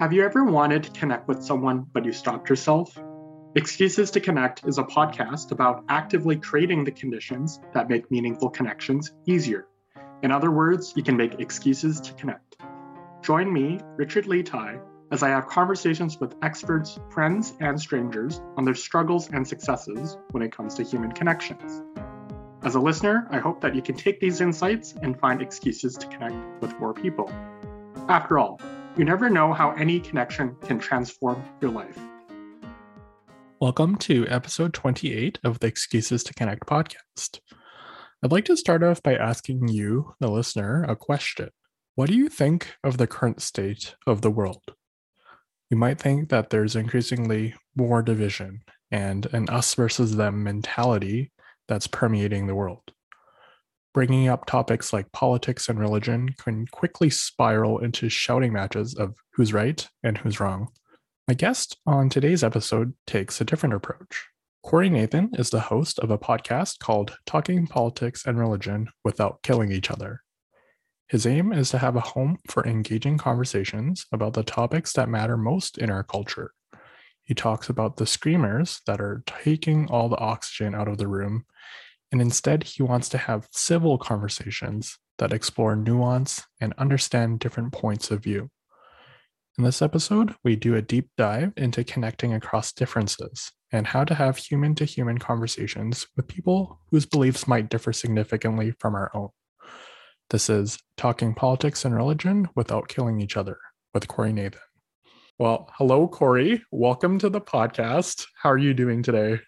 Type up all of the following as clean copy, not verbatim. Have you ever wanted to connect with someone, but you stopped yourself? Excuses to Connect is a podcast about actively creating the conditions that make meaningful connections easier. In other words, you can make excuses to connect. Join me, Richard Lee Tai, as I have conversations with experts, friends, and strangers on their struggles and successes when it comes to human connections. As a listener, I hope that you can take these insights and find excuses to connect with more people. After all, you never know how any connection can transform your life. Welcome to episode 28 of the Excuses to Connect podcast. I'd like to start off by asking you, the listener, a question. What do you think of the current state of the world? You might think that there's increasingly more division and an us versus them mentality that's permeating the world. Bringing up topics like politics and religion can quickly spiral into shouting matches of who's right and who's wrong. My guest on today's episode takes a different approach. Corey Nathan is the host of a podcast called Talking Politics and Religion Without Killing Each Other. His aim is to have a home for engaging conversations about the topics that matter most in our culture. He talks about the screamers that are taking all the oxygen out of the room, and instead he wants to have civil conversations that explore nuance and understand different points of view. In this episode, we do a deep dive into connecting across differences and how to have human-to-human conversations with people whose beliefs might differ significantly from our own. This is Talking Politics and Religion Without Killing Each Other with Corey Nathan. Well, hello, Corey. Welcome to the podcast. How are you doing today?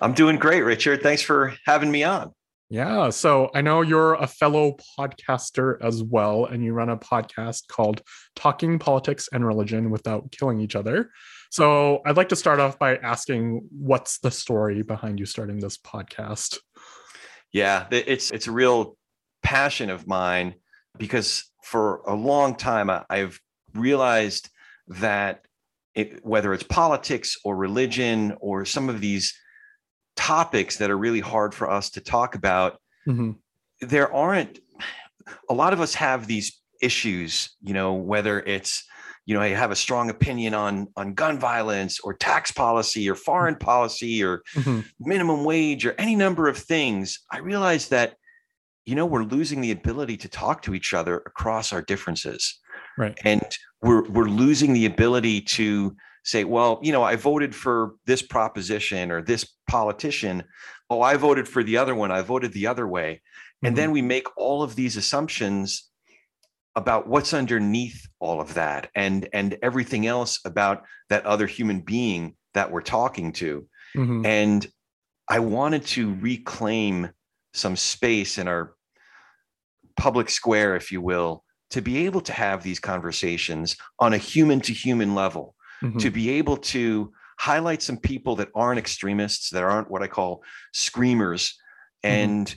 I'm doing great, Richard. Thanks for having me on. Yeah. So I know you're a fellow podcaster as well, and you run a podcast called Talking Politics and Religion Without Killing Each Other. So I'd like to start off by asking, what's the story behind you starting this podcast? Yeah, it's a real passion of mine, because for a long time, I've realized that whether it's politics or religion or some of these topics that are really hard for us to talk about, There aren't, a lot of us have these issues, whether it's, I have a strong opinion on gun violence or tax policy or foreign policy or minimum wage or any number of things. I realized that, we're losing the ability to talk to each other across our differences. Right. And we're losing the ability to say, well, I voted for this proposition or this politician. Oh, I voted for the other one. I voted the other way. And then we make all of these assumptions about what's underneath all of that and everything else about that other human being that we're talking to. And I wanted to reclaim some space in our public square, if you will, to be able to have these conversations on a human-to-human level, to be able to highlight some people that aren't extremists, that aren't what I call screamers, and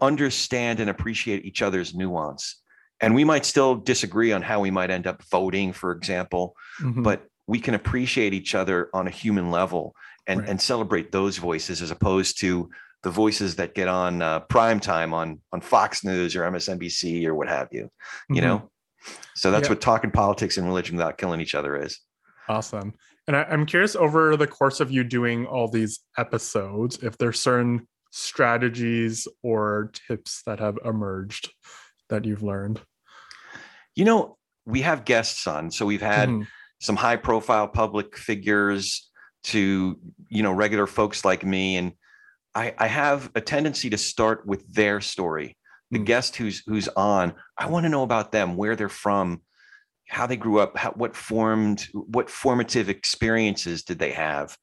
understand and appreciate each other's nuance. And we might still disagree on how we might end up voting, for example, but we can appreciate each other on a human level and celebrate those voices, as opposed to the voices that get on prime time on Fox News or MSNBC or what have you, you know? So that's what Talking Politics and Religion Without Killing Each Other is. Awesome. And I'm curious, over the course of you doing all these episodes, if there's certain strategies or tips that have emerged that you've learned. We have guests on, so we've had some high profile public figures to, regular folks like me, and I have a tendency to start with their story. The guest who's on, I want to know about them, where they're from, how they grew up, what formative experiences did they have?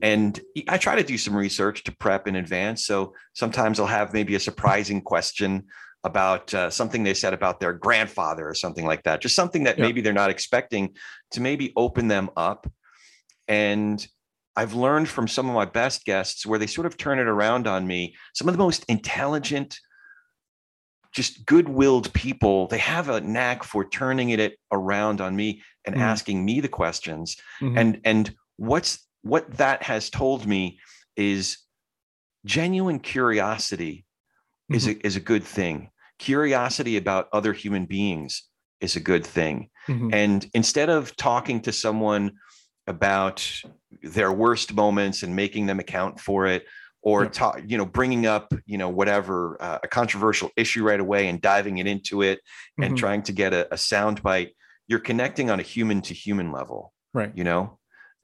And I try to do some research to prep in advance. So sometimes I'll have maybe a surprising question about something they said about their grandfather or something like that, just something that maybe they're not expecting, to maybe open them up. And I've learned from some of my best guests where they sort of turn it around on me. Some of the most intelligent, just good-willed people, they have a knack for turning it around on me and asking me the questions. And what that has told me is genuine curiosity is a good thing. Curiosity about other human beings is a good thing. Mm-hmm. And instead of talking to someone about their worst moments and making them account for it, or bringing up, whatever, a controversial issue right away and diving it into it and mm-hmm. trying to get a sound bite, you're connecting on a human to human level, right?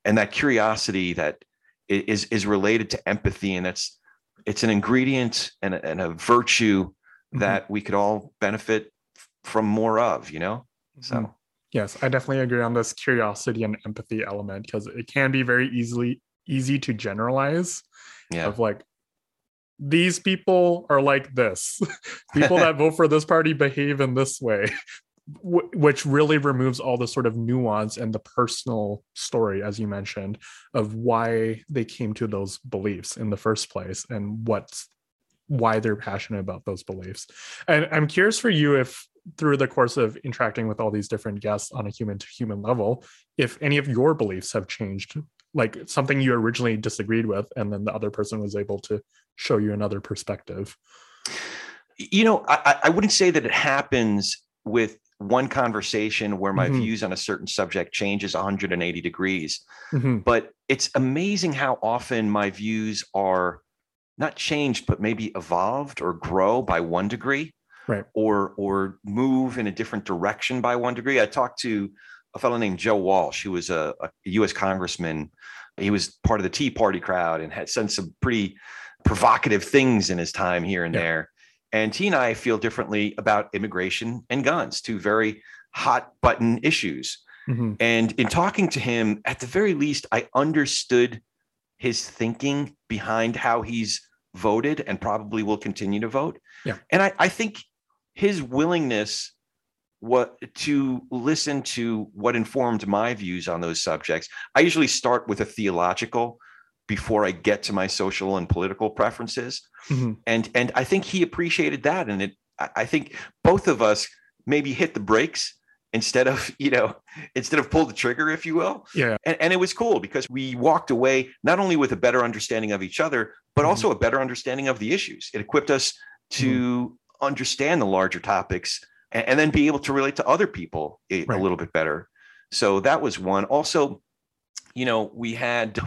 And that curiosity that is related to empathy. And it's an ingredient and a virtue mm-hmm. that we could all benefit from more of, so. Yes, I definitely agree on this curiosity and empathy element, because it can be very easy to generalize of like, these people are like this. People that vote for this party behave in this way, which really removes all the sort of nuance and the personal story, as you mentioned, of why they came to those beliefs in the first place and why they're passionate about those beliefs. And I'm curious for you if, through the course of interacting with all these different guests on a human to human level, if any of your beliefs have changed, like something you originally disagreed with, and then the other person was able to show you another perspective. I wouldn't say that it happens with one conversation where my mm-hmm. views on a certain subject changes 180 degrees, mm-hmm. but it's amazing how often my views are not changed, but maybe evolved or grow by 1 degree. Right. Or move in a different direction by 1 degree. I talked to a fellow named Joe Walsh, who was a U.S. congressman. He was part of the Tea Party crowd and had done some pretty provocative things in his time here and there. And he and I feel differently about immigration and guns, two very hot button issues. Mm-hmm. And in talking to him, at the very least, I understood his thinking behind how he's voted and probably will continue to vote. Yeah. And I think his willingness to listen to what informed my views on those subjects. I usually start with a theological before I get to my social and political preferences. Mm-hmm. And I think he appreciated that. And I think both of us maybe hit the brakes instead of pull the trigger, if you will. Yeah. And it was cool because we walked away not only with a better understanding of each other, but mm-hmm. also a better understanding of the issues. It equipped us to understand the larger topics and then be able to relate to other people a little bit better. So that was one. Also, we've had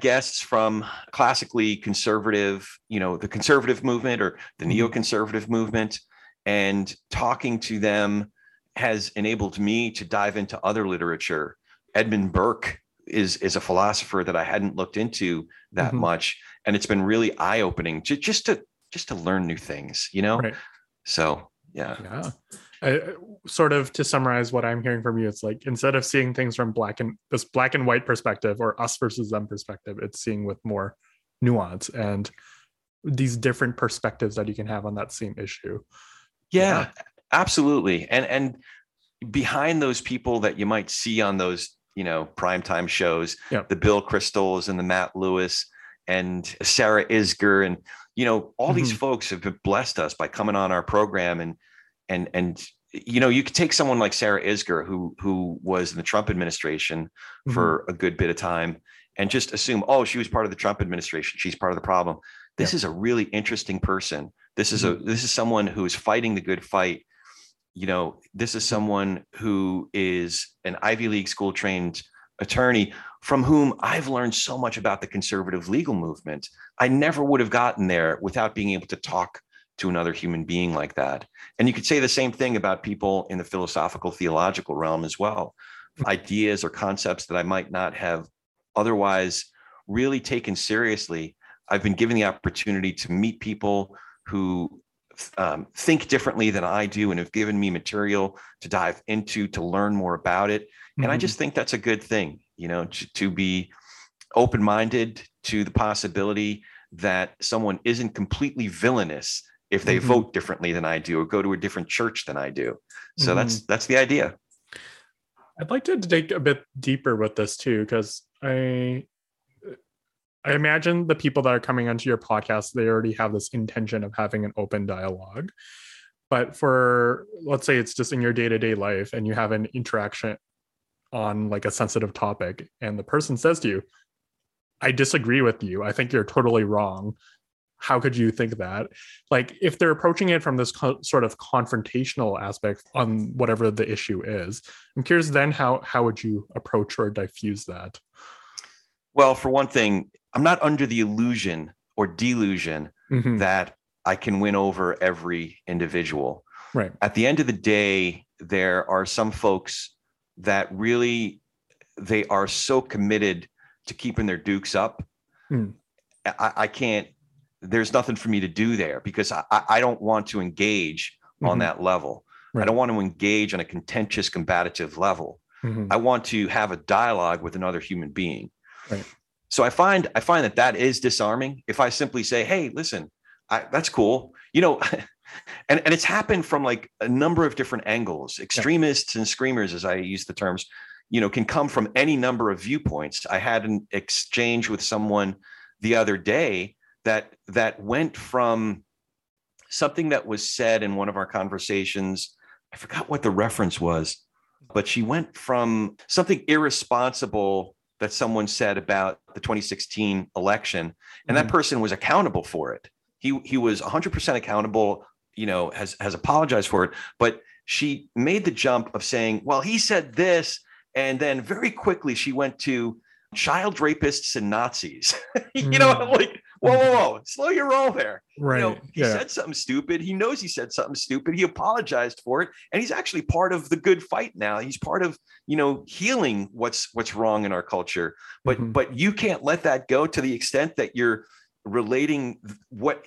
guests from classically conservative, the conservative movement or the neoconservative movement, and talking to them has enabled me to dive into other literature. Edmund Burke is a philosopher that I hadn't looked into that mm-hmm. much, and it's been really eye-opening to just to learn new things, Right. So, yeah. Sort of to summarize what I'm hearing from you, it's like, instead of seeing things from black and white perspective or us versus them perspective, it's seeing with more nuance and these different perspectives that you can have on that same issue. Yeah, absolutely. And behind those people that you might see on those, primetime shows, the Bill Kristols and the Matt Lewis and Sarah Isger and, all mm-hmm. these folks have blessed us by coming on our program, and you could take someone like Sarah Isger, who was in the Trump administration mm-hmm. for a good bit of time, and just assume, oh, she was part of the Trump administration, she's part of the problem. This is a really interesting person. This is mm-hmm. This is someone who is fighting the good fight. This is someone who is an Ivy League school trained attorney, from whom I've learned so much about the conservative legal movement. I never would have gotten there without being able to talk to another human being like that. And you could say the same thing about people in the philosophical, theological realm as well. Ideas or concepts that I might not have otherwise really taken seriously. I've been given the opportunity to meet people who think differently than I do and have given me material to dive into, to learn more about it. And mm-hmm. I just think that's a good thing, to be open-minded to the possibility that someone isn't completely villainous if they mm-hmm. vote differently than I do or go to a different church than I do. So mm-hmm. that's the idea. I'd like to dig a bit deeper with this too, because I imagine the people that are coming onto your podcast, they already have this intention of having an open dialogue. But for, let's say it's just in your day-to-day life and you have an interaction on like a sensitive topic, and the person says to you, I disagree with you, I think you're totally wrong. how could you think that? Like, if they're approaching it from this sort of confrontational aspect on whatever the issue is, I'm curious then how would you approach or diffuse that? Well, for one thing, I'm not under the illusion or delusion mm-hmm. that I can win over every individual. Right. At the end of the day, there are some folks that really, they are so committed to keeping their dukes up. Mm. I can't, there's nothing for me to do there because I don't want to engage mm-hmm. on that level. Right. I don't want to engage on a contentious, combative level. Mm-hmm. I want to have a dialogue with another human being. Right. So I find that is disarming. If I simply say, hey, listen, that's cool. You know, and it's happened from like a number of different angles. Extremists and screamers, as I use the terms, you know, can come from any number of viewpoints. I had an exchange with someone the other day that went from something that was said in one of our conversations. I forgot what the reference was, but she went from something irresponsible that someone said about the 2016 election, and that person was accountable for it. He was 100% accountable, you know, has apologized for it, but she made the jump of saying, well, he said this. And then very quickly she went to child rapists and Nazis. You know, I'm like, whoa, slow your roll there. Right. You know, he said something stupid. He knows he said something stupid. He apologized for it. And he's actually part of the good fight now. He's part of, you know, healing what's wrong in our culture. But but you can't let that go to the extent that you're relating what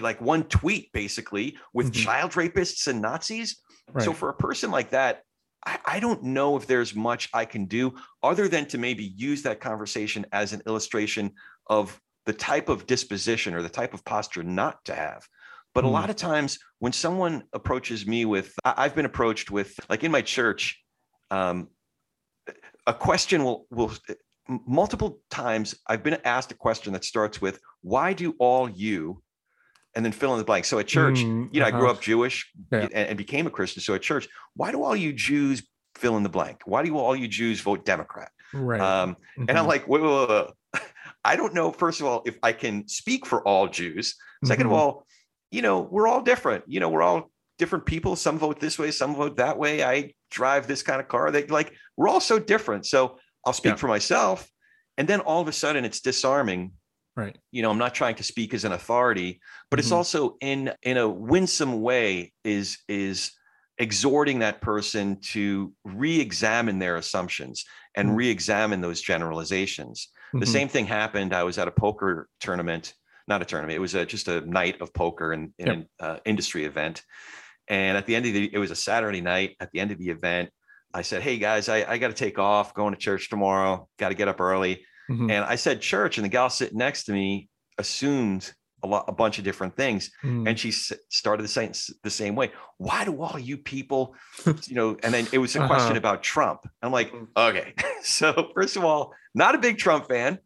like one tweet basically with child rapists and Nazis. Right. So for a person like that, I don't know if there's much I can do other than to maybe use that conversation as an illustration of the type of disposition or the type of posture not to have. But a lot of times when someone approaches me with, I've been approached with, like in my church, a question will multiple times I've been asked a question that starts with, why do all you, and then fill in the blank. So at church, you know, I grew up Jewish and became a Christian. So at church, why do all you Jews fill in the blank? Why do all you Jews vote Democrat? Right. And I'm like, wait. I don't know, first of all, if I can speak for all Jews. Second of all, you know, we're all different. You know, we're all different people. Some vote this way, some vote that way. I drive this kind of car. We're all so different. So I'll speak for myself. And then all of a sudden it's disarming. Right. You know, I'm not trying to speak as an authority, but it's also in a winsome way is exhorting that person to re-examine their assumptions and re-examine those generalizations. The same thing happened. I was at a poker tournament, not a tournament. It was just a night of poker and an industry event. And at the end of it was a Saturday night. At the end of the event, I said, hey guys, I got to take off, going to church tomorrow. Got to get up early. And I said church, and the gal sitting next to me assumed a bunch of different things. And she started the same way. Why do all you people, you know, and then it was a question about Trump. I'm like, okay. So first of all, not a big Trump fan,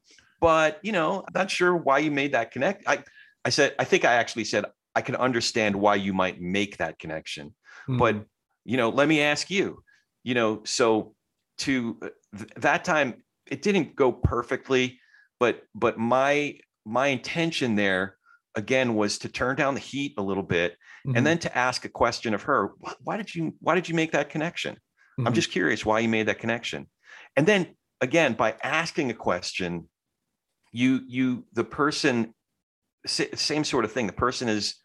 but you know, I'm not sure why you made that connect. I said, I think I actually said, I can understand why you might make that connection, but you know, let me ask you, you know, so to that time, it didn't go perfectly, but my intention there again was to turn down the heat a little bit and then to ask a question of her. Why did you make that connection? I'm just curious why you made that connection. And then again, by asking a question, the person, same sort of thing. The person is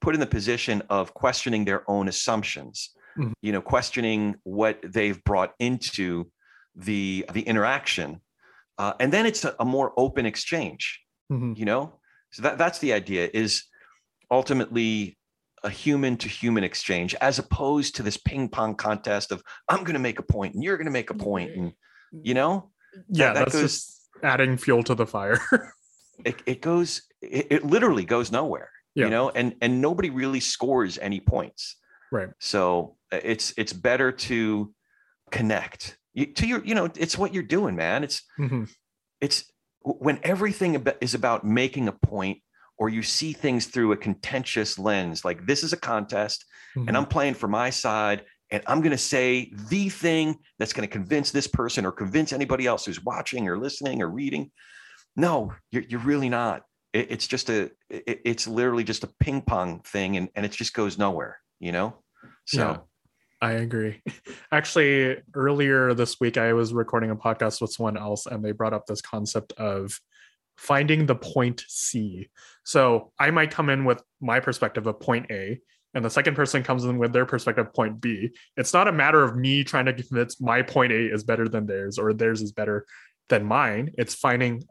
put in the position of questioning their own assumptions, you know, questioning what they've brought into the interaction, and then it's a more open exchange, you know? So that's the idea, is ultimately a human to human exchange, as opposed to this ping pong contest of, I'm going to make a point and you're going to make a point. And you know, that's just adding fuel to the fire. it literally goes nowhere, you know, and nobody really scores any points. Right. So it's better to connect. You know, it's what you're doing, man. It's it's when everything is about making a point, or you see things through a contentious lens, like this is a contest and I'm playing for my side and I'm going to say the thing that's going to convince this person or convince anybody else who's watching or listening or reading. No, you're really not. It's just it's literally just a ping pong thing, and it just goes nowhere, you know? So yeah, I agree. Actually, earlier this week, I was recording a podcast with someone else, and they brought up this concept of finding the point C. So I might come in with my perspective of point A, and the second person comes in with their perspective, point B. It's not a matter of me trying to convince my point A is better than theirs, or theirs is better than mine. It's finding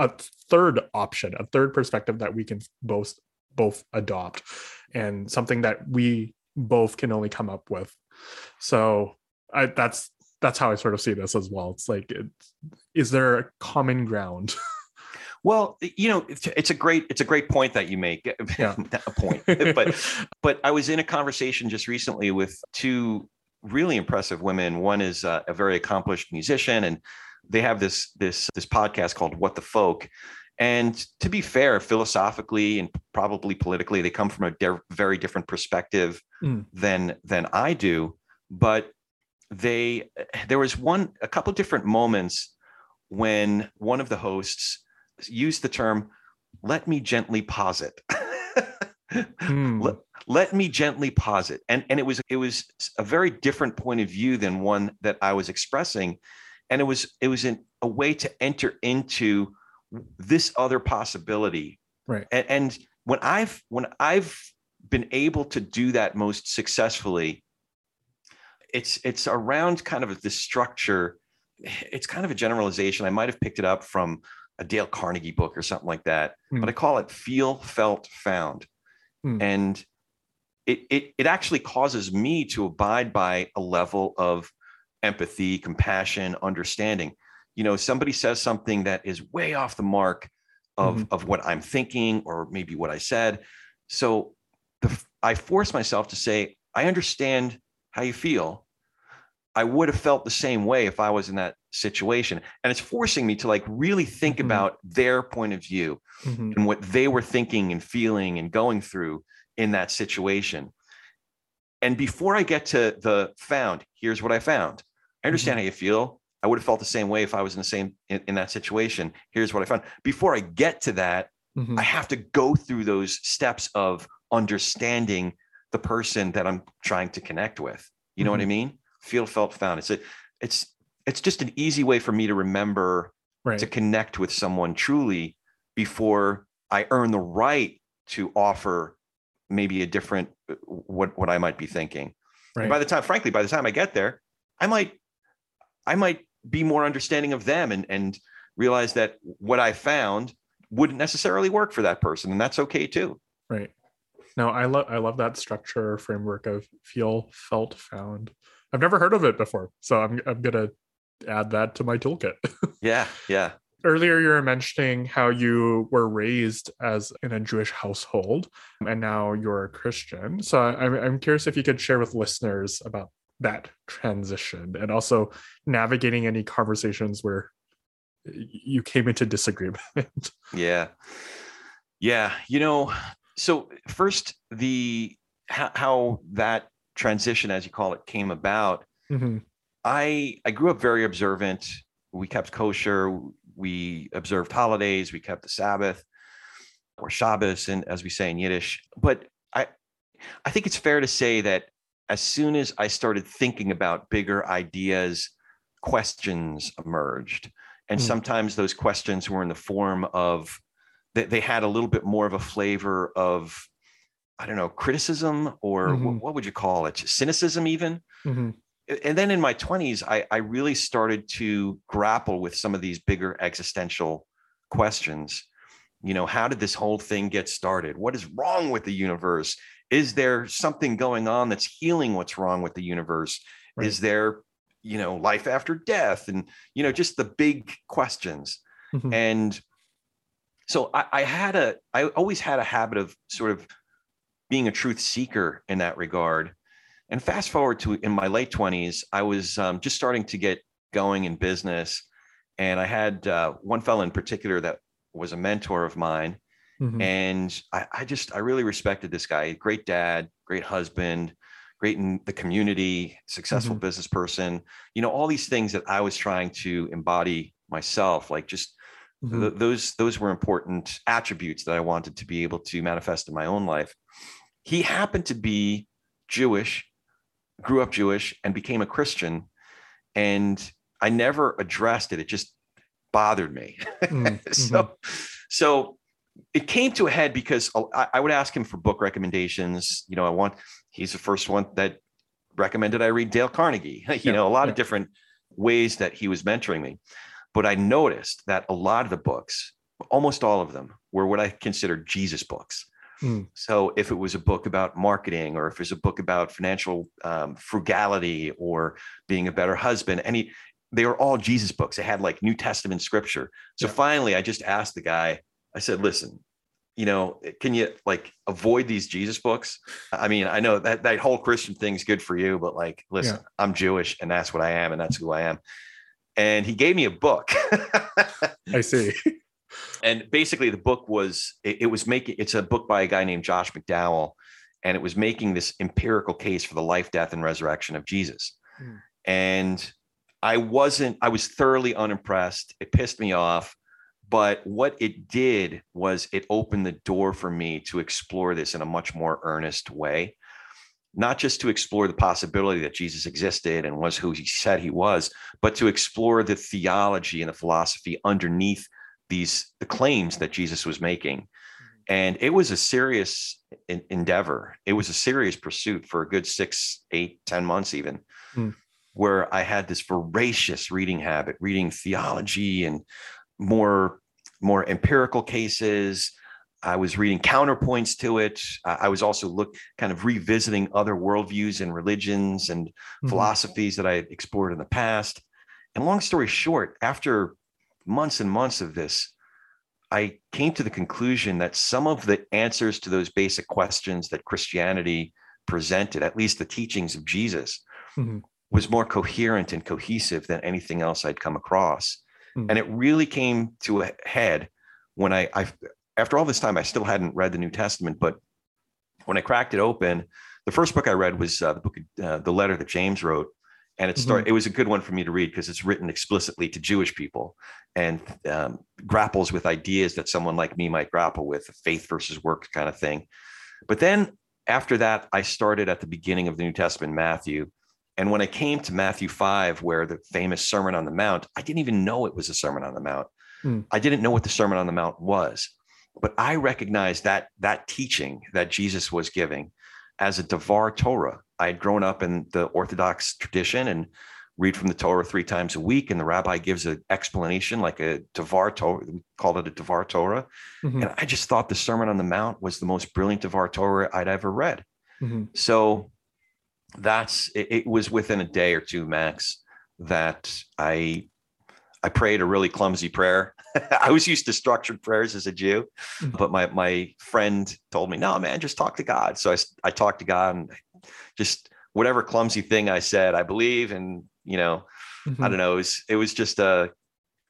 a third option, a third perspective that we can both adopt, and something that we both can only come up with. So that's how I sort of see this as well. It's like, is there a common ground? Well, you know, it's a great point that you make. Yeah. Not a point, but I was in a conversation just recently with two really impressive women. One is a very accomplished musician, and they have this podcast called What the Folk. And to be fair, philosophically and probably politically, they come from a very different perspective than I do. But there was a couple different moments when one of the hosts used the term, "Let me gently posit." Let me gently posit, and it was a very different point of view than one that I was expressing, and it was a way to enter into this other possibility, right? And when I've been able to do that most successfully, it's around kind of the structure. It's kind of a generalization. I might have picked it up from a Dale Carnegie book or something like that, but I call it feel, felt, found. And it actually causes me to abide by a level of empathy, compassion, understanding. You know, somebody says something that is way off the mark of what I'm thinking, or maybe what I said. So I force myself to say, I understand how you feel. I would have felt the same way if I was in that situation. And it's forcing me to like really think about their point of view and what they were thinking and feeling and going through in that situation. And before I get to the found, here's what I found. I understand how you feel. I would have felt the same way if I was in that situation. Here's what I found. Before I get to that, I have to go through those steps of understanding the person that I'm trying to connect with. You know what I mean? Feel, felt, found. It's just an easy way for me to remember to connect with someone truly before I earn the right to offer maybe a different, what I might be thinking. Right. And by the time I get there, I might be more understanding of them and realize that what I found wouldn't necessarily work for that person. And that's okay too. Right. No, I love that structure or framework of feel, felt, found. I've never heard of it before, so I'm gonna add that to my toolkit. Yeah. Earlier, you were mentioning how you were raised in a Jewish household, and now you're a Christian. So I'm curious if you could share with listeners about that transition, and also navigating any conversations where you came into disagreement. Yeah. You know, so first how that transition, as you call it, came about. I grew up very observant. We kept kosher. We observed holidays. We kept the Sabbath, or Shabbos, and as we say in Yiddish. But I think it's fair to say that as soon as I started thinking about bigger ideas, questions emerged, and sometimes those questions were in the form of that they had a little bit more of a flavor of, I don't know, criticism, or what would you call it? Cynicism, even. And then in my 20s, I really started to grapple with some of these bigger existential questions. You know, how did this whole thing get started? What is wrong with the universe? Is there something going on that's healing what's wrong with the universe? Right. Is there, you know, life after death? And, you know, just the big questions. And so I always had a habit of sort of being a truth seeker in that regard. And fast forward to in my late 20s, I was just starting to get going in business. And I had one fellow in particular that was a mentor of mine. And I really respected this guy. Great dad, great husband, great in the community, successful business person, you know, all these things that I was trying to embody myself, like just Mm-hmm. Those were important attributes that I wanted to be able to manifest in my own life. He happened to be Jewish, grew up Jewish, and became a Christian. And I never addressed it. It just bothered me. Mm-hmm. So it came to a head because I would ask him for book recommendations. You know, he's the first one that recommended I read Dale Carnegie, a lot of different ways that he was mentoring me. But I noticed that a lot of the books, almost all of them, were what I consider Jesus books. Mm. So if it was a book about marketing, or if it was a book about financial frugality or being a better husband, they were all Jesus books. They had like New Testament scripture. So finally, I just asked the guy, I said, listen, can you avoid these Jesus books? I mean, I know that whole Christian thing's good for you, but listen, I'm Jewish and that's what I am. And that's who I am. And he gave me a book. I see. And basically the book was, it's a book by a guy named Josh McDowell. And it was making this empirical case for the life, death, and resurrection of Jesus. Mm. And I was thoroughly unimpressed. It pissed me off. But what it did was it opened the door for me to explore this in a much more earnest way, not just to explore the possibility that Jesus existed and was who he said he was, but to explore the theology and the philosophy underneath the claims that Jesus was making. And it was a serious endeavor. It was a serious pursuit for a good 6, 8, 10 months even. Mm. Where I had this voracious reading habit, reading theology and more empirical cases. I was reading counterpoints to it. I was also revisiting other worldviews and religions and mm-hmm. philosophies that I had explored in the past. And long story short, after months and months of this, I came to the conclusion that some of the answers to those basic questions that Christianity presented, at least the teachings of Jesus, mm-hmm. was more coherent and cohesive than anything else I'd come across. And it really came to a head when I, after all this time, I still hadn't read the New Testament, but when I cracked it open, the first book I read was the letter that James wrote. And it was a good one for me to read because it's written explicitly to Jewish people and grapples with ideas that someone like me might grapple with, faith versus work kind of thing. But then after that, I started at the beginning of the New Testament, Matthew. And when I came to Matthew 5, where the famous Sermon on the Mount, I didn't even know it was a Sermon on the Mount. Mm. I didn't know what the Sermon on the Mount was, but I recognized that teaching that Jesus was giving as a Devar Torah. I had grown up in the Orthodox tradition and read from the Torah 3 times a week. And the rabbi gives an explanation like a Devar Torah, we called it a Devar Torah. Mm-hmm. And I just thought the Sermon on the Mount was the most brilliant Devar Torah I'd ever read. Mm-hmm. So it was within a day or two max that I prayed a really clumsy prayer. I was used to structured prayers as a Jew, mm-hmm. but my friend told me, no, man, just talk to God. So I talked to God and just whatever clumsy thing I said, I believe. And, mm-hmm. I don't know, it was just a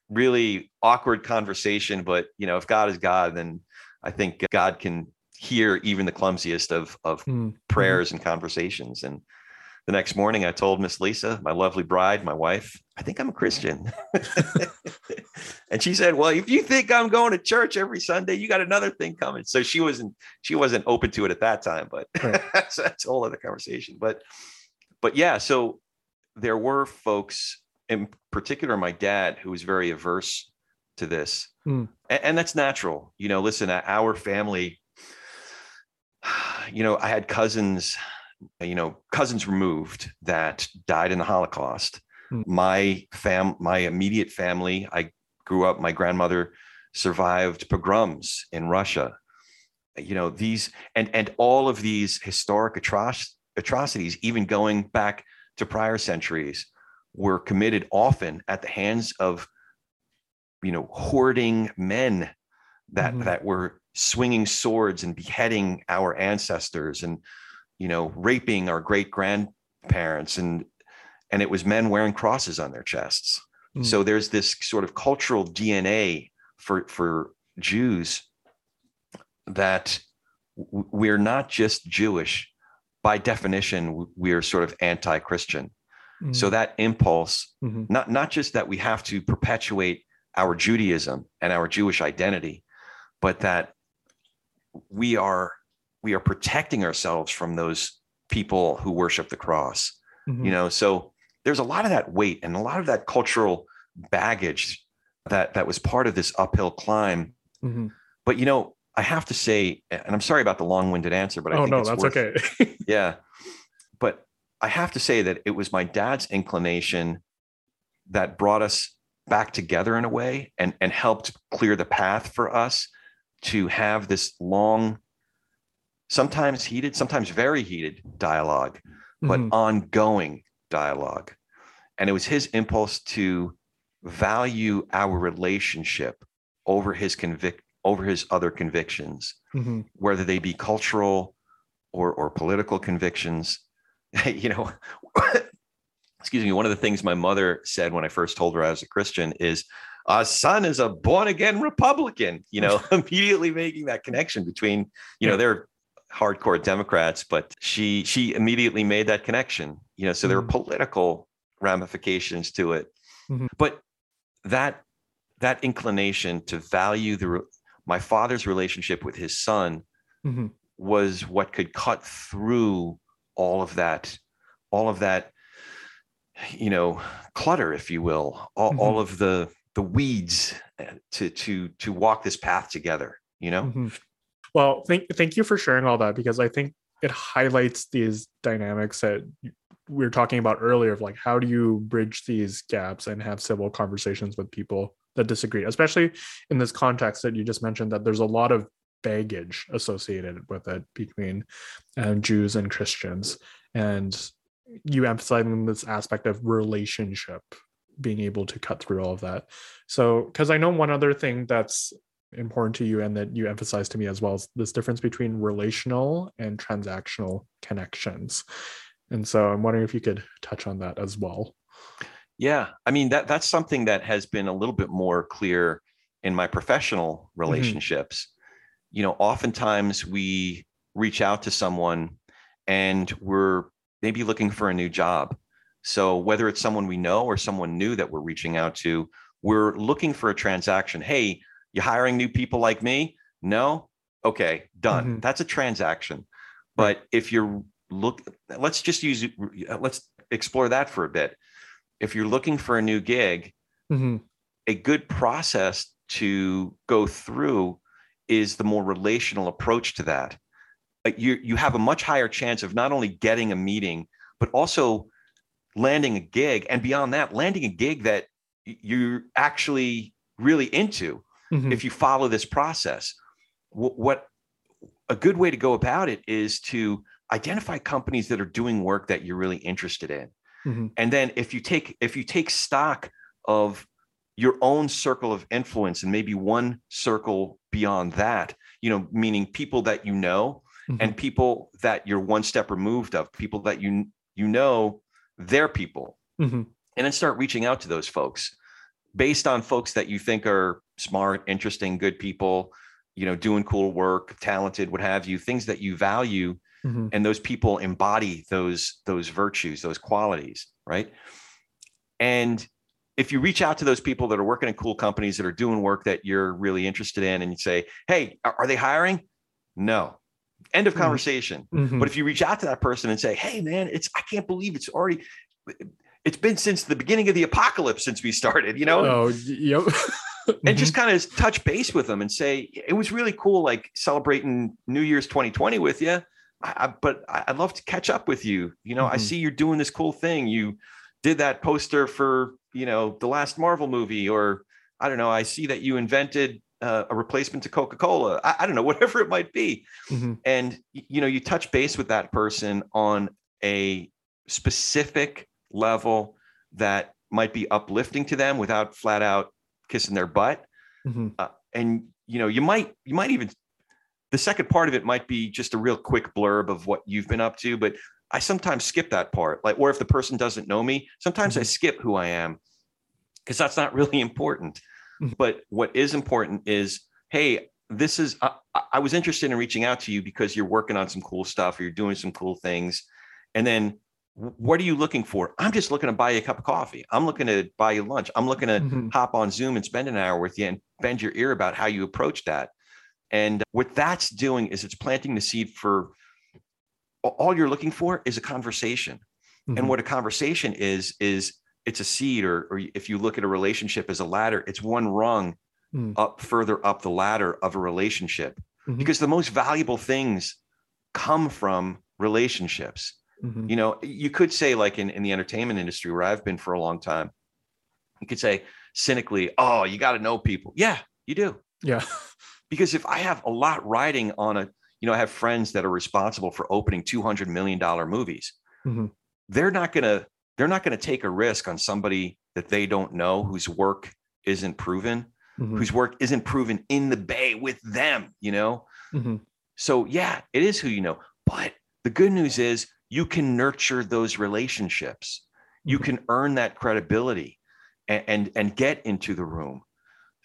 really awkward conversation, but if God is God, then I think God can hear even the clumsiest of prayers and conversations. And the next morning I told Miss Lisa, my lovely bride, my wife, I think I'm a Christian. And she said, well, if you think I'm going to church every Sunday, you got another thing coming. So she wasn't open to it at that time, but so that's a whole other conversation. But yeah, so there were folks, in particular, my dad, who was very averse to this. Mm. And that's natural. Listen, our family, I had cousins removed that died in the Holocaust. Mm. My immediate family, I grew up, my grandmother survived pogroms in Russia. These and all of these historic atrocities, even going back to prior centuries, were committed often at the hands of, hoarding men that were swinging swords and beheading our ancestors and, raping our great grandparents. And it was men wearing crosses on their chests. Mm. So there's this sort of cultural DNA for Jews that we're not just Jewish. By definition, we're sort of anti-Christian. Mm. So that impulse, not just that we have to perpetuate our Judaism and our Jewish identity, but that we are protecting ourselves from those people who worship the cross. Mm-hmm. You know, so there's a lot of that weight and a lot of that cultural baggage that was part of this uphill climb. Mm-hmm. But, you know, I have to say, and I'm sorry about the long-winded answer, but I think that's okay. Yeah. But I have to say that it was my dad's inclination that brought us back together in a way and helped clear the path for us to have this long, sometimes heated, sometimes very heated dialogue, but mm-hmm. ongoing dialogue. And it was his impulse to value our relationship over his other convictions, mm-hmm. whether they be cultural or political convictions. You know, excuse me, one of the things my mother said when I first told her I was a Christian is, our son is a born-again Republican, you know, immediately making that connection between, you know, they're hardcore Democrats, but she immediately made that connection, you know, so there were political ramifications to it. Mm-hmm. But that inclination to value my father's relationship with his son mm-hmm. was what could cut through all of that, you know, clutter, if you will, mm-hmm. all of the weeds to walk this path together, you know? Mm-hmm. Well, thank you for sharing all that, because I think it highlights these dynamics that we were talking about earlier of, like, how do you bridge these gaps and have civil conversations with people that disagree, especially in this context that you just mentioned, that there's a lot of baggage associated with it between Jews and Christians, and you emphasizing this aspect of relationship, being able to cut through all of that. So, because I know one other thing that's important to you and that you emphasize to me as well is this difference between relational and transactional connections. And so I'm wondering if you could touch on that as well. Yeah. I mean, that's something that has been a little bit more clear in my professional relationships. Mm-hmm. You know, oftentimes we reach out to someone and we're maybe looking for a new job. So whether it's someone we know or someone new that we're reaching out to, we're looking for a transaction. Hey, you hiring new people like me? No? Okay, done. Mm-hmm. That's a transaction. But if you're let's explore that for a bit. If you're looking for a new gig, mm-hmm. a good process to go through is the more relational approach to that. You have a much higher chance of not only getting a meeting, but also landing a gig, and beyond that, landing a gig that you're actually really into. Mm-hmm. If you follow this process, what a good way to go about it is to identify companies that are doing work that you're really interested in. Mm-hmm. And then if you take stock of your own circle of influence and maybe one circle beyond that, you know, meaning people that you know, mm-hmm. and people that you're one step removed of, people that you know, their people, mm-hmm. and then start reaching out to those folks based on folks that you think are smart, interesting, good people, you know, doing cool work, talented, what have you, things that you value. Mm-hmm. And those people embody those virtues, those qualities, right? And if you reach out to those people that are working in cool companies that are doing work that you're really interested in, and you say, hey, are they hiring? No. End of conversation. Mm-hmm. But if you reach out to that person and say, hey, man, I can't believe it's been since the beginning of the apocalypse since we started, you know? Oh, yep. And just kind of touch base with them and say, it was really cool, like celebrating New Year's 2020 with you. But I'd love to catch up with you. You know, mm-hmm. I see you're doing this cool thing. You did that poster for, you know, the last Marvel movie, or I don't know, I see that you invented a replacement to Coca-Cola. I don't know, whatever it might be. Mm-hmm. And, you know, you touch base with that person on a specific level that might be uplifting to them without flat out kissing their butt. Mm-hmm. And, you know, you might even, the second part of it might be just a real quick blurb of what you've been up to, but I sometimes skip that part. Like, or if the person doesn't know me, sometimes mm-hmm. I skip who I am, because that's not really important. Mm-hmm. But what is important is, hey, this is, I was interested in reaching out to you because you're working on some cool stuff, or you're doing some cool things. And then what are you looking for? I'm just looking to buy you a cup of coffee. I'm looking to buy you lunch. I'm looking to hop on Zoom and spend an hour with you and bend your ear about how you approach that. And what that's doing is it's planting the seed for all you're looking for is a conversation. Mm-hmm. And what a conversation is it's a seed, or if you look at a relationship as a ladder, it's one rung up further up the ladder of a relationship, because the most valuable things come from relationships. You know, you could say, like in the entertainment industry where I've been for a long time, you could say cynically, oh, you got to know people. Yeah, you do. Yeah. Because if I have a lot riding on a, you know, I have friends that are responsible for opening $200 million movies. They're not going to take a risk on somebody that they don't know, whose work isn't proven, whose work isn't proven in the bay with them, you know? So yeah, it is who you know. But the good news is you can nurture those relationships. You can earn that credibility and get into the room.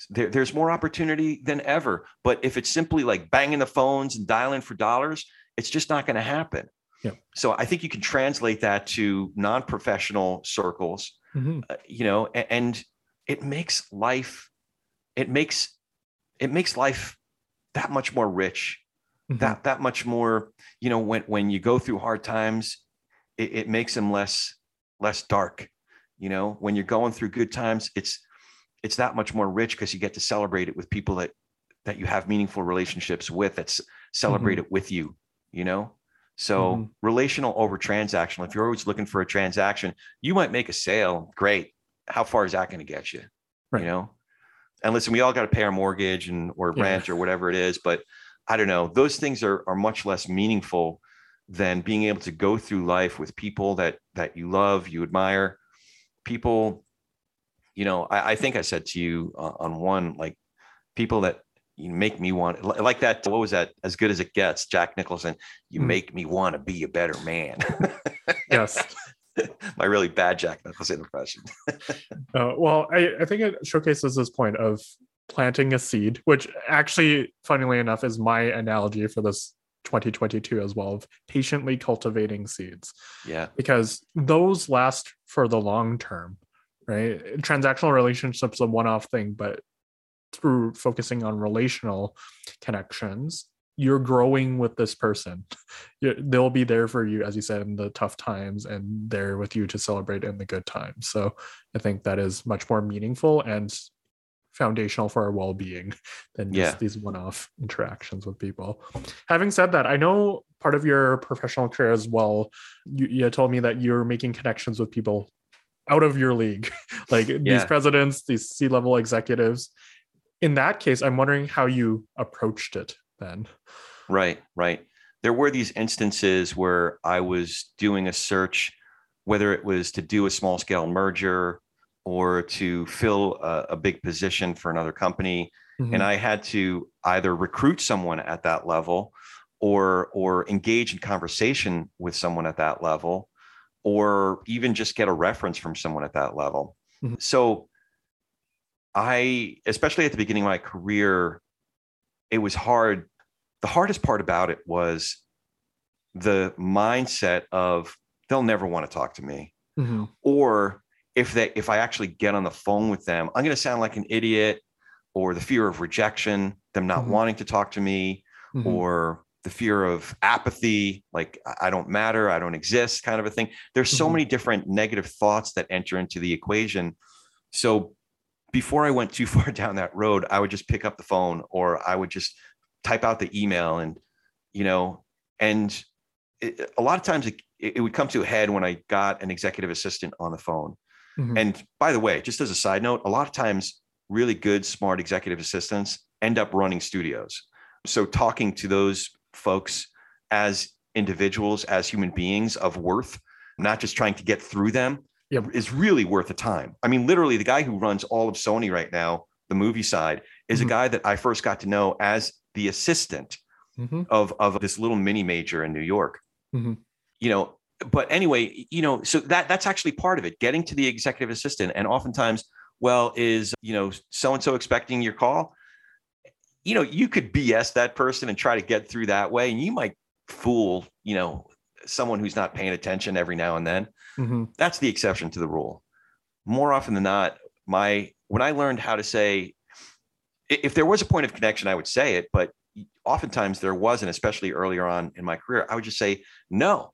There's more opportunity than ever. But if it's simply like banging the phones and dialing for dollars, it's just not going to happen. Yeah. So I think you can translate that to non-professional circles, you know, and it makes life that much more rich, that much more, you know, when you go through hard times, it makes them less dark. You know, when you're going through good times, it's that much more rich because you get to celebrate it with people that you have meaningful relationships with, that's celebrate it with you, you know? So relational over transactional. If you're always looking for a transaction, you might make a sale. Great. How far is that going to get you? Right. You know, and listen, we all got to pay our mortgage or rent or whatever it is, but I don't know, those things are much less meaningful than being able to go through life with people that you love, you admire, people. You know, I think I said to you on one, like, people that you make me want, like that, what was that? As Good as It Gets, Jack Nicholson, you make me want to be a better man. Yes. My really bad Jack Nicholson impression. Well, I think it showcases this point of planting a seed, which actually, funnily enough, is my analogy for this 2022 as well, of patiently cultivating seeds. Yeah. Because those last for the long term. Right. Transactional relationships are a one-off thing, but through focusing on relational connections, you're growing with this person. They'll be there for you, as you said, in the tough times, and there with you to celebrate in the good times. So I think that is much more meaningful and foundational for our well-being than just these one-off interactions with people. Having said that, I know part of your professional career as well, you told me that you're making connections with people out of your league, like these presidents, these C-level executives. In that case, I'm wondering how you approached it then. Right. There were these instances where I was doing a search, whether it was to do a small scale merger or to fill a big position for another company. And I had to either recruit someone at that level or engage in conversation with someone at that level, or even just get a reference from someone at that level. So I, especially at the beginning of my career, it was hard. The hardest part about it was the mindset of they'll never want to talk to me. Or if I actually get on the phone with them, I'm going to sound like an idiot, or the fear of rejection, them not wanting to talk to me, or the fear of apathy, like I don't matter, I don't exist, kind of a thing. There's so many different negative thoughts that enter into the equation. So before I went too far down that road, I would just pick up the phone, or I would just type out the email, and, you know, and a lot of times it would come to a head when I got an executive assistant on the phone. And by the way, just as a side note, a lot of times really good, smart executive assistants end up running studios. So talking to those folks as individuals, as human beings of worth, not just trying to get through them, is really worth the time. I mean, literally, the guy who runs all of Sony right now, the movie side, is a guy that I first got to know as the assistant of this little mini major in New York. You know, but anyway, you know, so that's actually part of it, getting to the executive assistant. And oftentimes, well, is, you know, so-and-so expecting your call? You know, you could BS that person and try to get through that way, and you might fool, you know, someone who's not paying attention every now and then, that's the exception to the rule. More often than not, when I learned how to say, if there was a point of connection, I would say it, but oftentimes there wasn't, especially earlier on in my career, I would just say, no,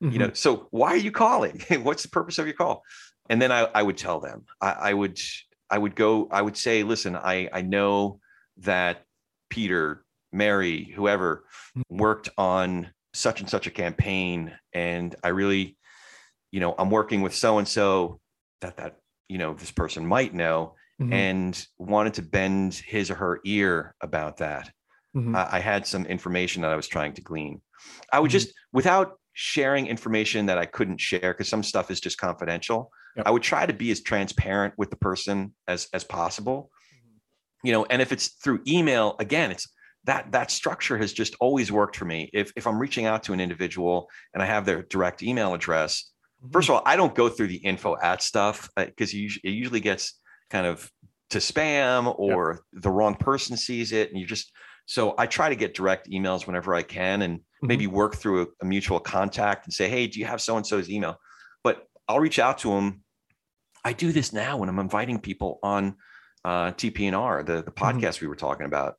you know, so why are you calling? What's the purpose of your call? And then I would tell them, I would say, listen, I know that Peter, Mary, whoever worked on such and such a campaign. And I really, you know, I'm working with so-and-so that, you know, this person might know and wanted to bend his or her ear about that. I had some information that I was trying to glean. I would just, without sharing information that I couldn't share, because some stuff is just confidential, I would try to be as transparent with the person as possible, you know, and if it's through email, again, it's that structure has just always worked for me. If I'm reaching out to an individual and I have their direct email address, first of all, I don't go through the info@ stuff because it usually gets kind of to spam or the wrong person sees it. And so I try to get direct emails whenever I can and maybe work through a mutual contact and say, hey, do you have so-and-so's email? But I'll reach out to them. I do this now when I'm inviting people on TPNR, the podcast we were talking about.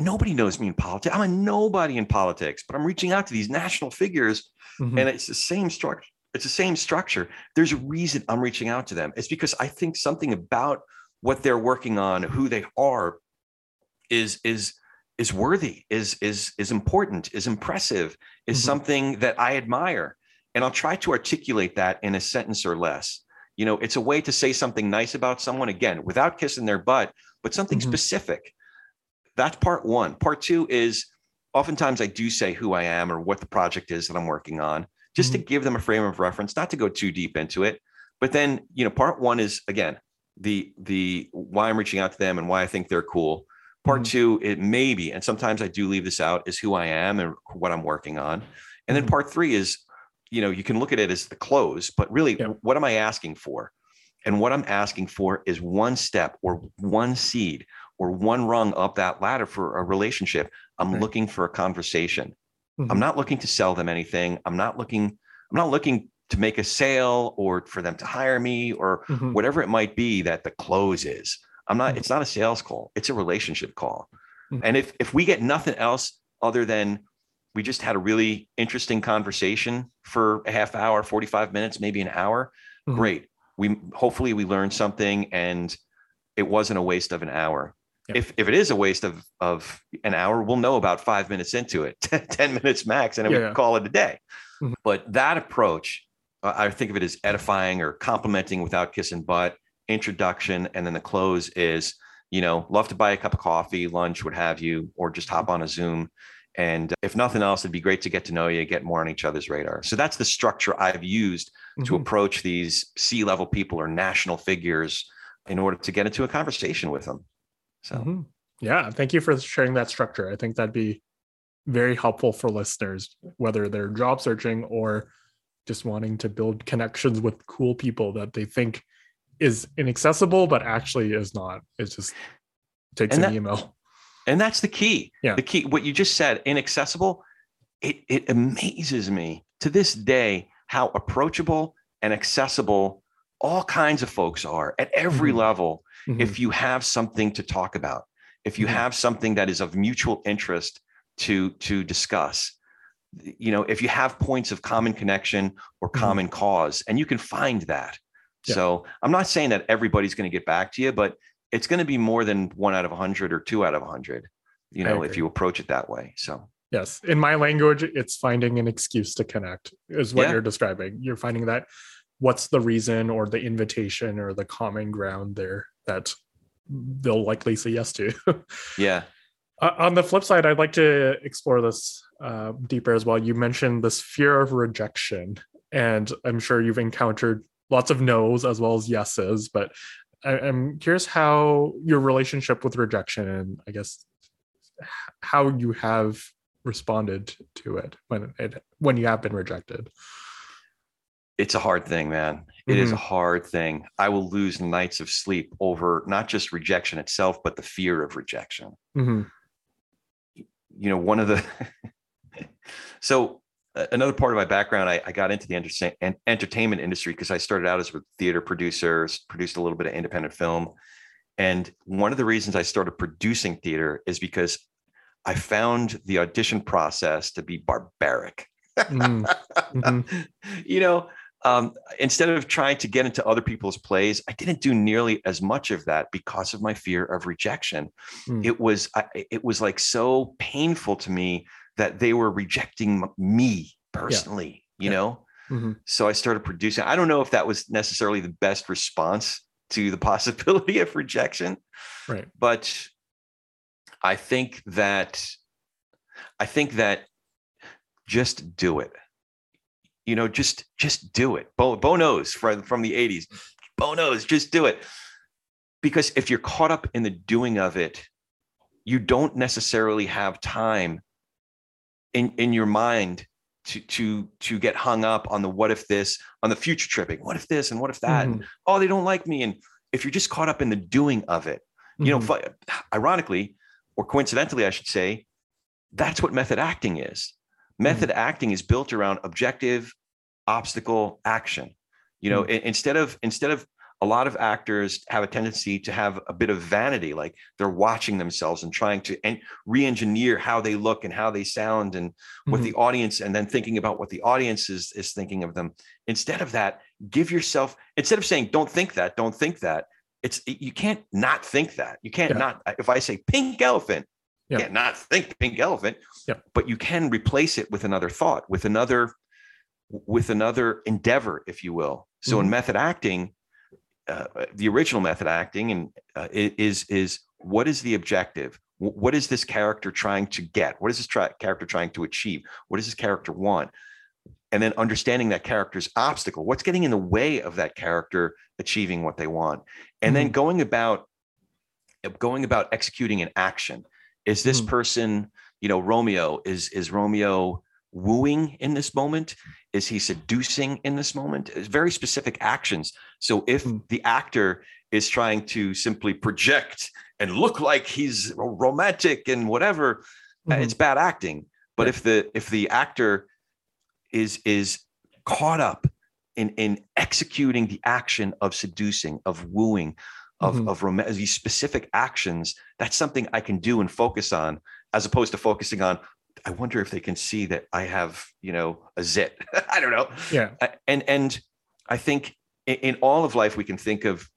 Nobody knows me in politics. I'm a nobody in politics, but I'm reaching out to these national figures, and it's the same structure. There's a reason I'm reaching out to them. It's because I think something about what they're working on, who they are, is worthy, is important, is impressive, is something that I admire, and I'll try to articulate that in a sentence or less. You know, it's a way to say something nice about someone, again, without kissing their butt, but something specific. That's part one. Part two is oftentimes I do say who I am or what the project is that I'm working on, just to give them a frame of reference, not to go too deep into it. But then, you know, part one is, again, the why I'm reaching out to them and why I think they're cool. Part two, it may be, and sometimes I do leave this out, is who I am and what I'm working on. And then part three is, you know, you can look at it as the close, but really what am I asking for? And what I'm asking for is one step or one seed or one rung up that ladder for a relationship. I'm looking for a conversation. I'm not looking to sell them anything. I'm not looking to make a sale or for them to hire me or whatever it might be that the close is. It's not a sales call. It's a relationship call. And if we get nothing else other than we just had a really interesting conversation for a half hour, 45 minutes, maybe an hour, great. Hopefully we learned something and it wasn't a waste of an hour. If it is a waste of an hour, we'll know about 5 minutes into it, 10 minutes max, and then we call it a day. But that approach, I think of it as edifying or complimenting without kissing butt, introduction, and then the close is, you know, love to buy a cup of coffee, lunch, what have you, or just hop on a Zoom. And if nothing else, it'd be great to get to know you, get more on each other's radar. So that's the structure I've used to approach these C-level people or national figures in order to get into a conversation with them. So, yeah, thank you for sharing that structure. I think that'd be very helpful for listeners, whether they're job searching or just wanting to build connections with cool people that they think is inaccessible, but actually is not. It just takes an email. And that's the key. Yeah. The key, what you just said, inaccessible, it amazes me to this day how approachable and accessible all kinds of folks are at every level. If you have something to talk about, if you have something that is of mutual interest to discuss, you know, if you have points of common connection or common cause, and you can find that. Yeah. So I'm not saying that everybody's going to get back to you, but it's going to be more than 1 out of 100 or 2 out of 100, you know, if you approach it that way. So yes, in my language, it's finding an excuse to connect is what you're describing. You're finding that what's the reason or the invitation or the common ground there that they'll likely say yes to. Yeah. On the flip side, I'd like to explore this deeper as well. You mentioned this fear of rejection, and I'm sure you've encountered lots of no's as well as yeses, but I'm curious how your relationship with rejection and I guess how you have responded to it when you have been rejected. It's a hard thing, man. It is a hard thing. I will lose nights of sleep over not just rejection itself, but the fear of rejection. You know, one of the, so another part of my background, I got into the entertainment industry because I started out as a theater producer, produced a little bit of independent film. And one of the reasons I started producing theater is because I found the audition process to be barbaric. Mm-hmm. You know, instead of trying to get into other people's plays, I didn't do nearly as much of that because of my fear of rejection. Mm. It was like so painful to me that they were rejecting me personally, you know? Mm-hmm. So I started producing. I don't know if that was necessarily the best response to the possibility of rejection, right? But I think that just do it. You know, just do it. Bo knows from the 80s. Bo knows, just do it. Because if you're caught up in the doing of it, you don't necessarily have time in your mind to get hung up on the what if this, on the future tripping, what if this and what if that, and, oh, they don't like me. And if you're just caught up in the doing of it, you know, ironically or coincidentally, I should say, that's what method acting is. Method acting is built around objective, obstacle, action. You know, instead of a lot of actors have a tendency to have a bit of vanity, like they're watching themselves and trying to re-engineer how they look and how they sound and what the audience, and then thinking about what the audience is thinking of them. Instead of that, give yourself, instead of saying, don't think that, you can't not think that. You can't not, if I say pink elephant, you can't not think pink elephant, but you can replace it with another thought, with another endeavor, if you will. So in method acting, the original method acting, and is what is the objective? What is this character trying to get? What is this character trying to achieve? What does this character want? And then understanding that character's obstacle. What's getting in the way of that character achieving what they want? And then going about executing an action. Is this person, you know, Romeo, is Romeo wooing in this moment? Is he seducing in this moment? It's very specific actions. So if the actor is trying to simply project and look like he's romantic and whatever, it's bad acting. But if the actor is caught up in executing the action of seducing, of wooing, of these specific actions, that's something I can do and focus on, as opposed to focusing on, I wonder if they can see that I have, you know, a zit. I don't know. Yeah. And I think in all of life, we can think of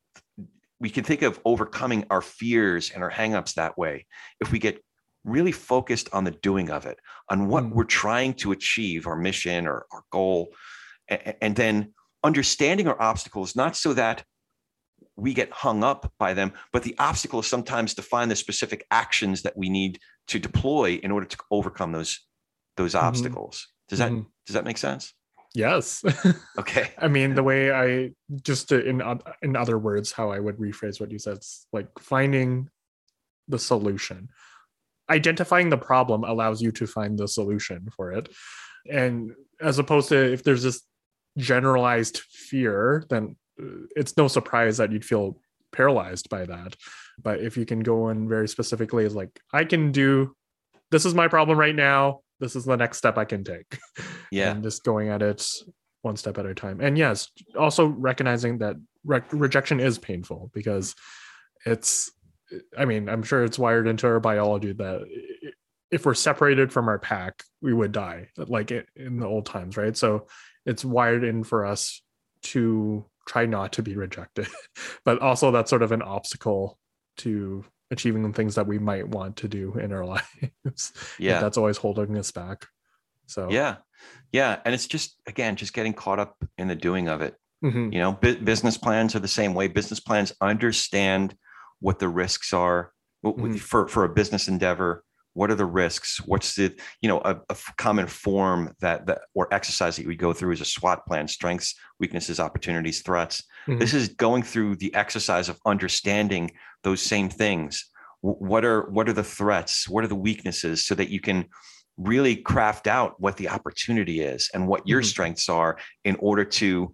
overcoming our fears and our hangups that way. If we get really focused on the doing of it, on what we're trying to achieve, our mission or our goal, and then understanding our obstacles, not so that we get hung up by them, but the obstacle is sometimes to find the specific actions that we need to deploy in order to overcome those obstacles. Does that make sense? Yes. Okay. I mean, the way I just, in other words, how I would rephrase what you said, it's like finding the solution. Identifying the problem allows you to find the solution for it. And as opposed to, if there's this generalized fear, then it's no surprise that you'd feel paralyzed by that. But if you can go in very specifically, is like, I can do, this is my problem right now. This is the next step I can take. Yeah. And just going at it one step at a time. And yes, also recognizing that rejection is painful, because it's, I mean, I'm sure it's wired into our biology that if we're separated from our pack, we would die, like in the old times, right? So it's wired in for us to try not to be rejected, but also that's sort of an obstacle to achieving the things that we might want to do in our lives. Yeah. That's always holding us back. So, yeah. And it's just, again, just getting caught up in the doing of it. You know, business plans are the same way. Business plans understand what the risks are for a business endeavor. What are the risks? What's the, you know, a common form that or exercise that we go through is a SWOT plan: strengths, weaknesses, opportunities, threats. This is going through the exercise of understanding those same things. What are the threats? What are the weaknesses? So that you can really craft out what the opportunity is and what your strengths are in order to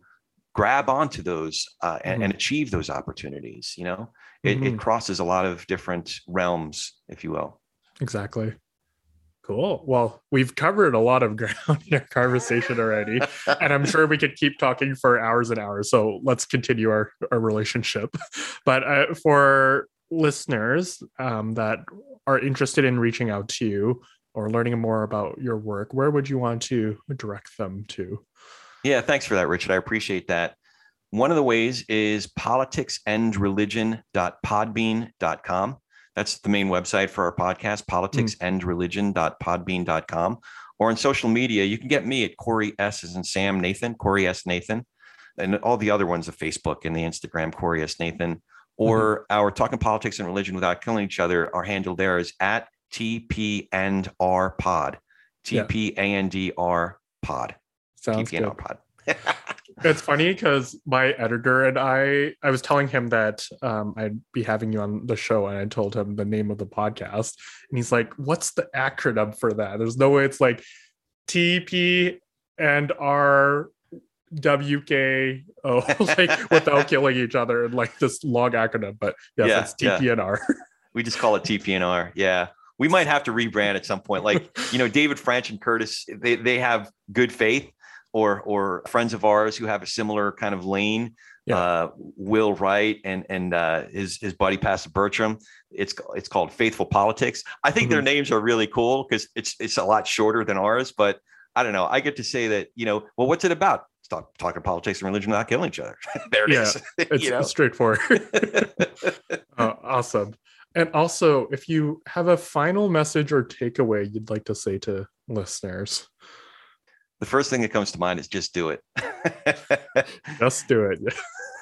grab onto those and achieve those opportunities. You know, it crosses a lot of different realms, if you will. Exactly. Cool. Well, we've covered a lot of ground in our conversation already, and I'm sure we could keep talking for hours and hours. So let's continue our relationship. But for listeners that are interested in reaching out to you or learning more about your work, where would you want to direct them to? Yeah, thanks for that, Richard. I appreciate that. One of the ways is politicsandreligion.podbean.com. That's the main website for our podcast, politicsandreligion.podbean.com. Or on social media, you can get me at Corey S. as in Sam Nathan, Corey S. Nathan, and all the other ones, the Facebook and the Instagram, Corey S. Nathan, or our Talking Politics and Religion Without Killing Each Other. Our handle there is at TPNR pod, TPANDR pod. Sounds TPNR pod. It's funny because my editor and I was telling him that I'd be having you on the show, and I told him the name of the podcast, and he's like, what's the acronym for that? There's no way it's like TPNR WKO like without killing each other, and like this long acronym. But yes, it's TPNR. We just call it TPNR. Yeah. We might have to rebrand at some point. Like, David French and Curtis, they have Good Faith. Or friends of ours who have a similar kind of lane, Will Wright and his buddy Pastor Bertram. It's called Faithful Politics. I think their names are really cool because it's a lot shorter than ours. But I don't know. I get to say that well, what's it about? Stop talking politics and religion without killing each other. There it is. It's straightforward. Awesome. And also, if you have a final message or takeaway you'd like to say to listeners. The first thing that comes to mind is just do it. Just do it.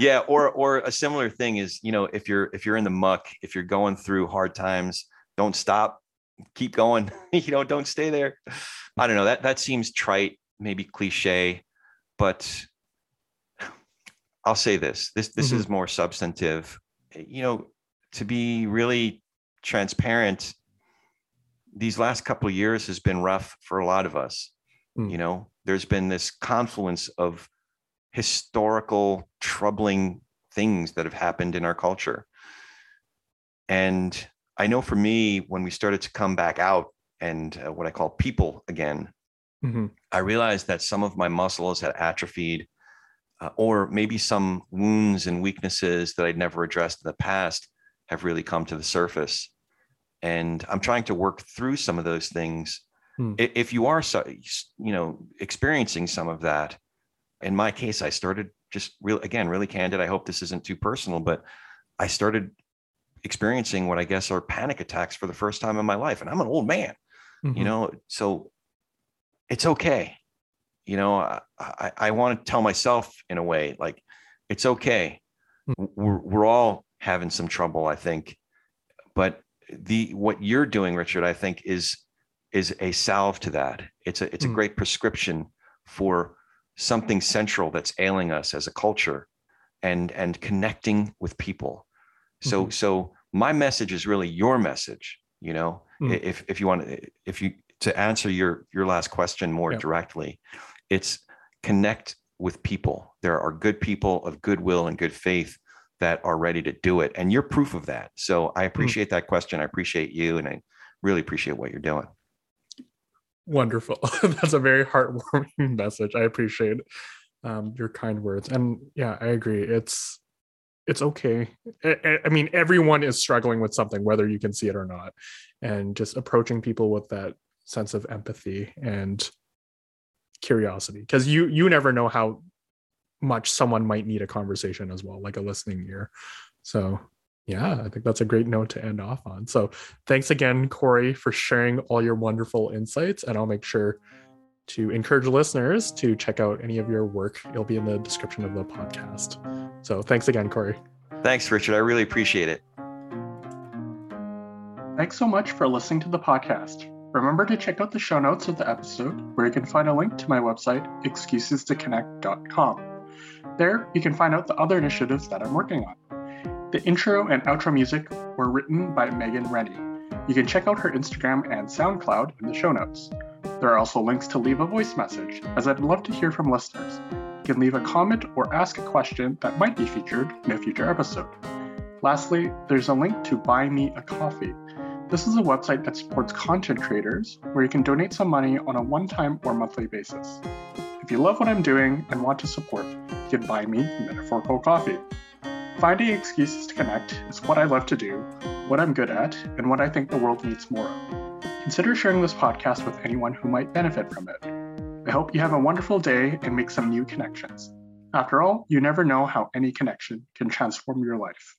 Yeah. Or a similar thing is, if you're in the muck, if you're going through hard times, don't stop, keep going, don't stay there. I don't know, that seems trite, maybe cliche, but I'll say this is more substantive, to be really transparent. These last couple of years has been rough for a lot of us. There's been this confluence of historical, troubling things that have happened in our culture. And I know for me, when we started to come back out and what I call people again, I realized that some of my muscles had atrophied, or maybe some wounds and weaknesses that I'd never addressed in the past have really come to the surface. And I'm trying to work through some of those things. If you are, experiencing some of that, in my case, I started just really candid. I hope this isn't too personal, but I started experiencing what I guess are panic attacks for the first time in my life. And I'm an old man, so it's okay. I want to tell myself in a way, like, it's okay. We're all having some trouble, I think. But what you're doing, Richard, I think is a salve to that. It's a great prescription for something central that's ailing us as a culture and connecting with people. So my message is really your message, if you answer your last question more directly, it's connect with people. There are good people of goodwill and good faith that are ready to do it. And you're proof of that. So I appreciate that question. I appreciate you. And I really appreciate what you're doing. Wonderful. That's a very heartwarming message. I appreciate your kind words. And yeah, I agree. It's okay. I mean, everyone is struggling with something, whether you can see it or not. And just approaching people with that sense of empathy and curiosity, because you never know how much someone might need a conversation as well, like a listening ear. So yeah, I think that's a great note to end off on. So thanks again, Corey, for sharing all your wonderful insights. And I'll make sure to encourage listeners to check out any of your work. It'll be in the description of the podcast. So thanks again, Corey. Thanks, Richard. I really appreciate it. Thanks so much for listening to the podcast. Remember to check out the show notes of the episode, where you can find a link to my website, excuses2connect.com. There, you can find out the other initiatives that I'm working on. The intro and outro music were written by Megan Rennie. You can check out her Instagram and SoundCloud in the show notes. There are also links to leave a voice message, as I'd love to hear from listeners. You can leave a comment or ask a question that might be featured in a future episode. Lastly, there's a link to buy me a coffee. This is a website that supports content creators where you can donate some money on a one-time or monthly basis. If you love what I'm doing and want to support, you can buy me metaphorical coffee. Finding excuses to connect is what I love to do, what I'm good at, and what I think the world needs more of. Consider sharing this podcast with anyone who might benefit from it. I hope you have a wonderful day and make some new connections. After all, you never know how any connection can transform your life.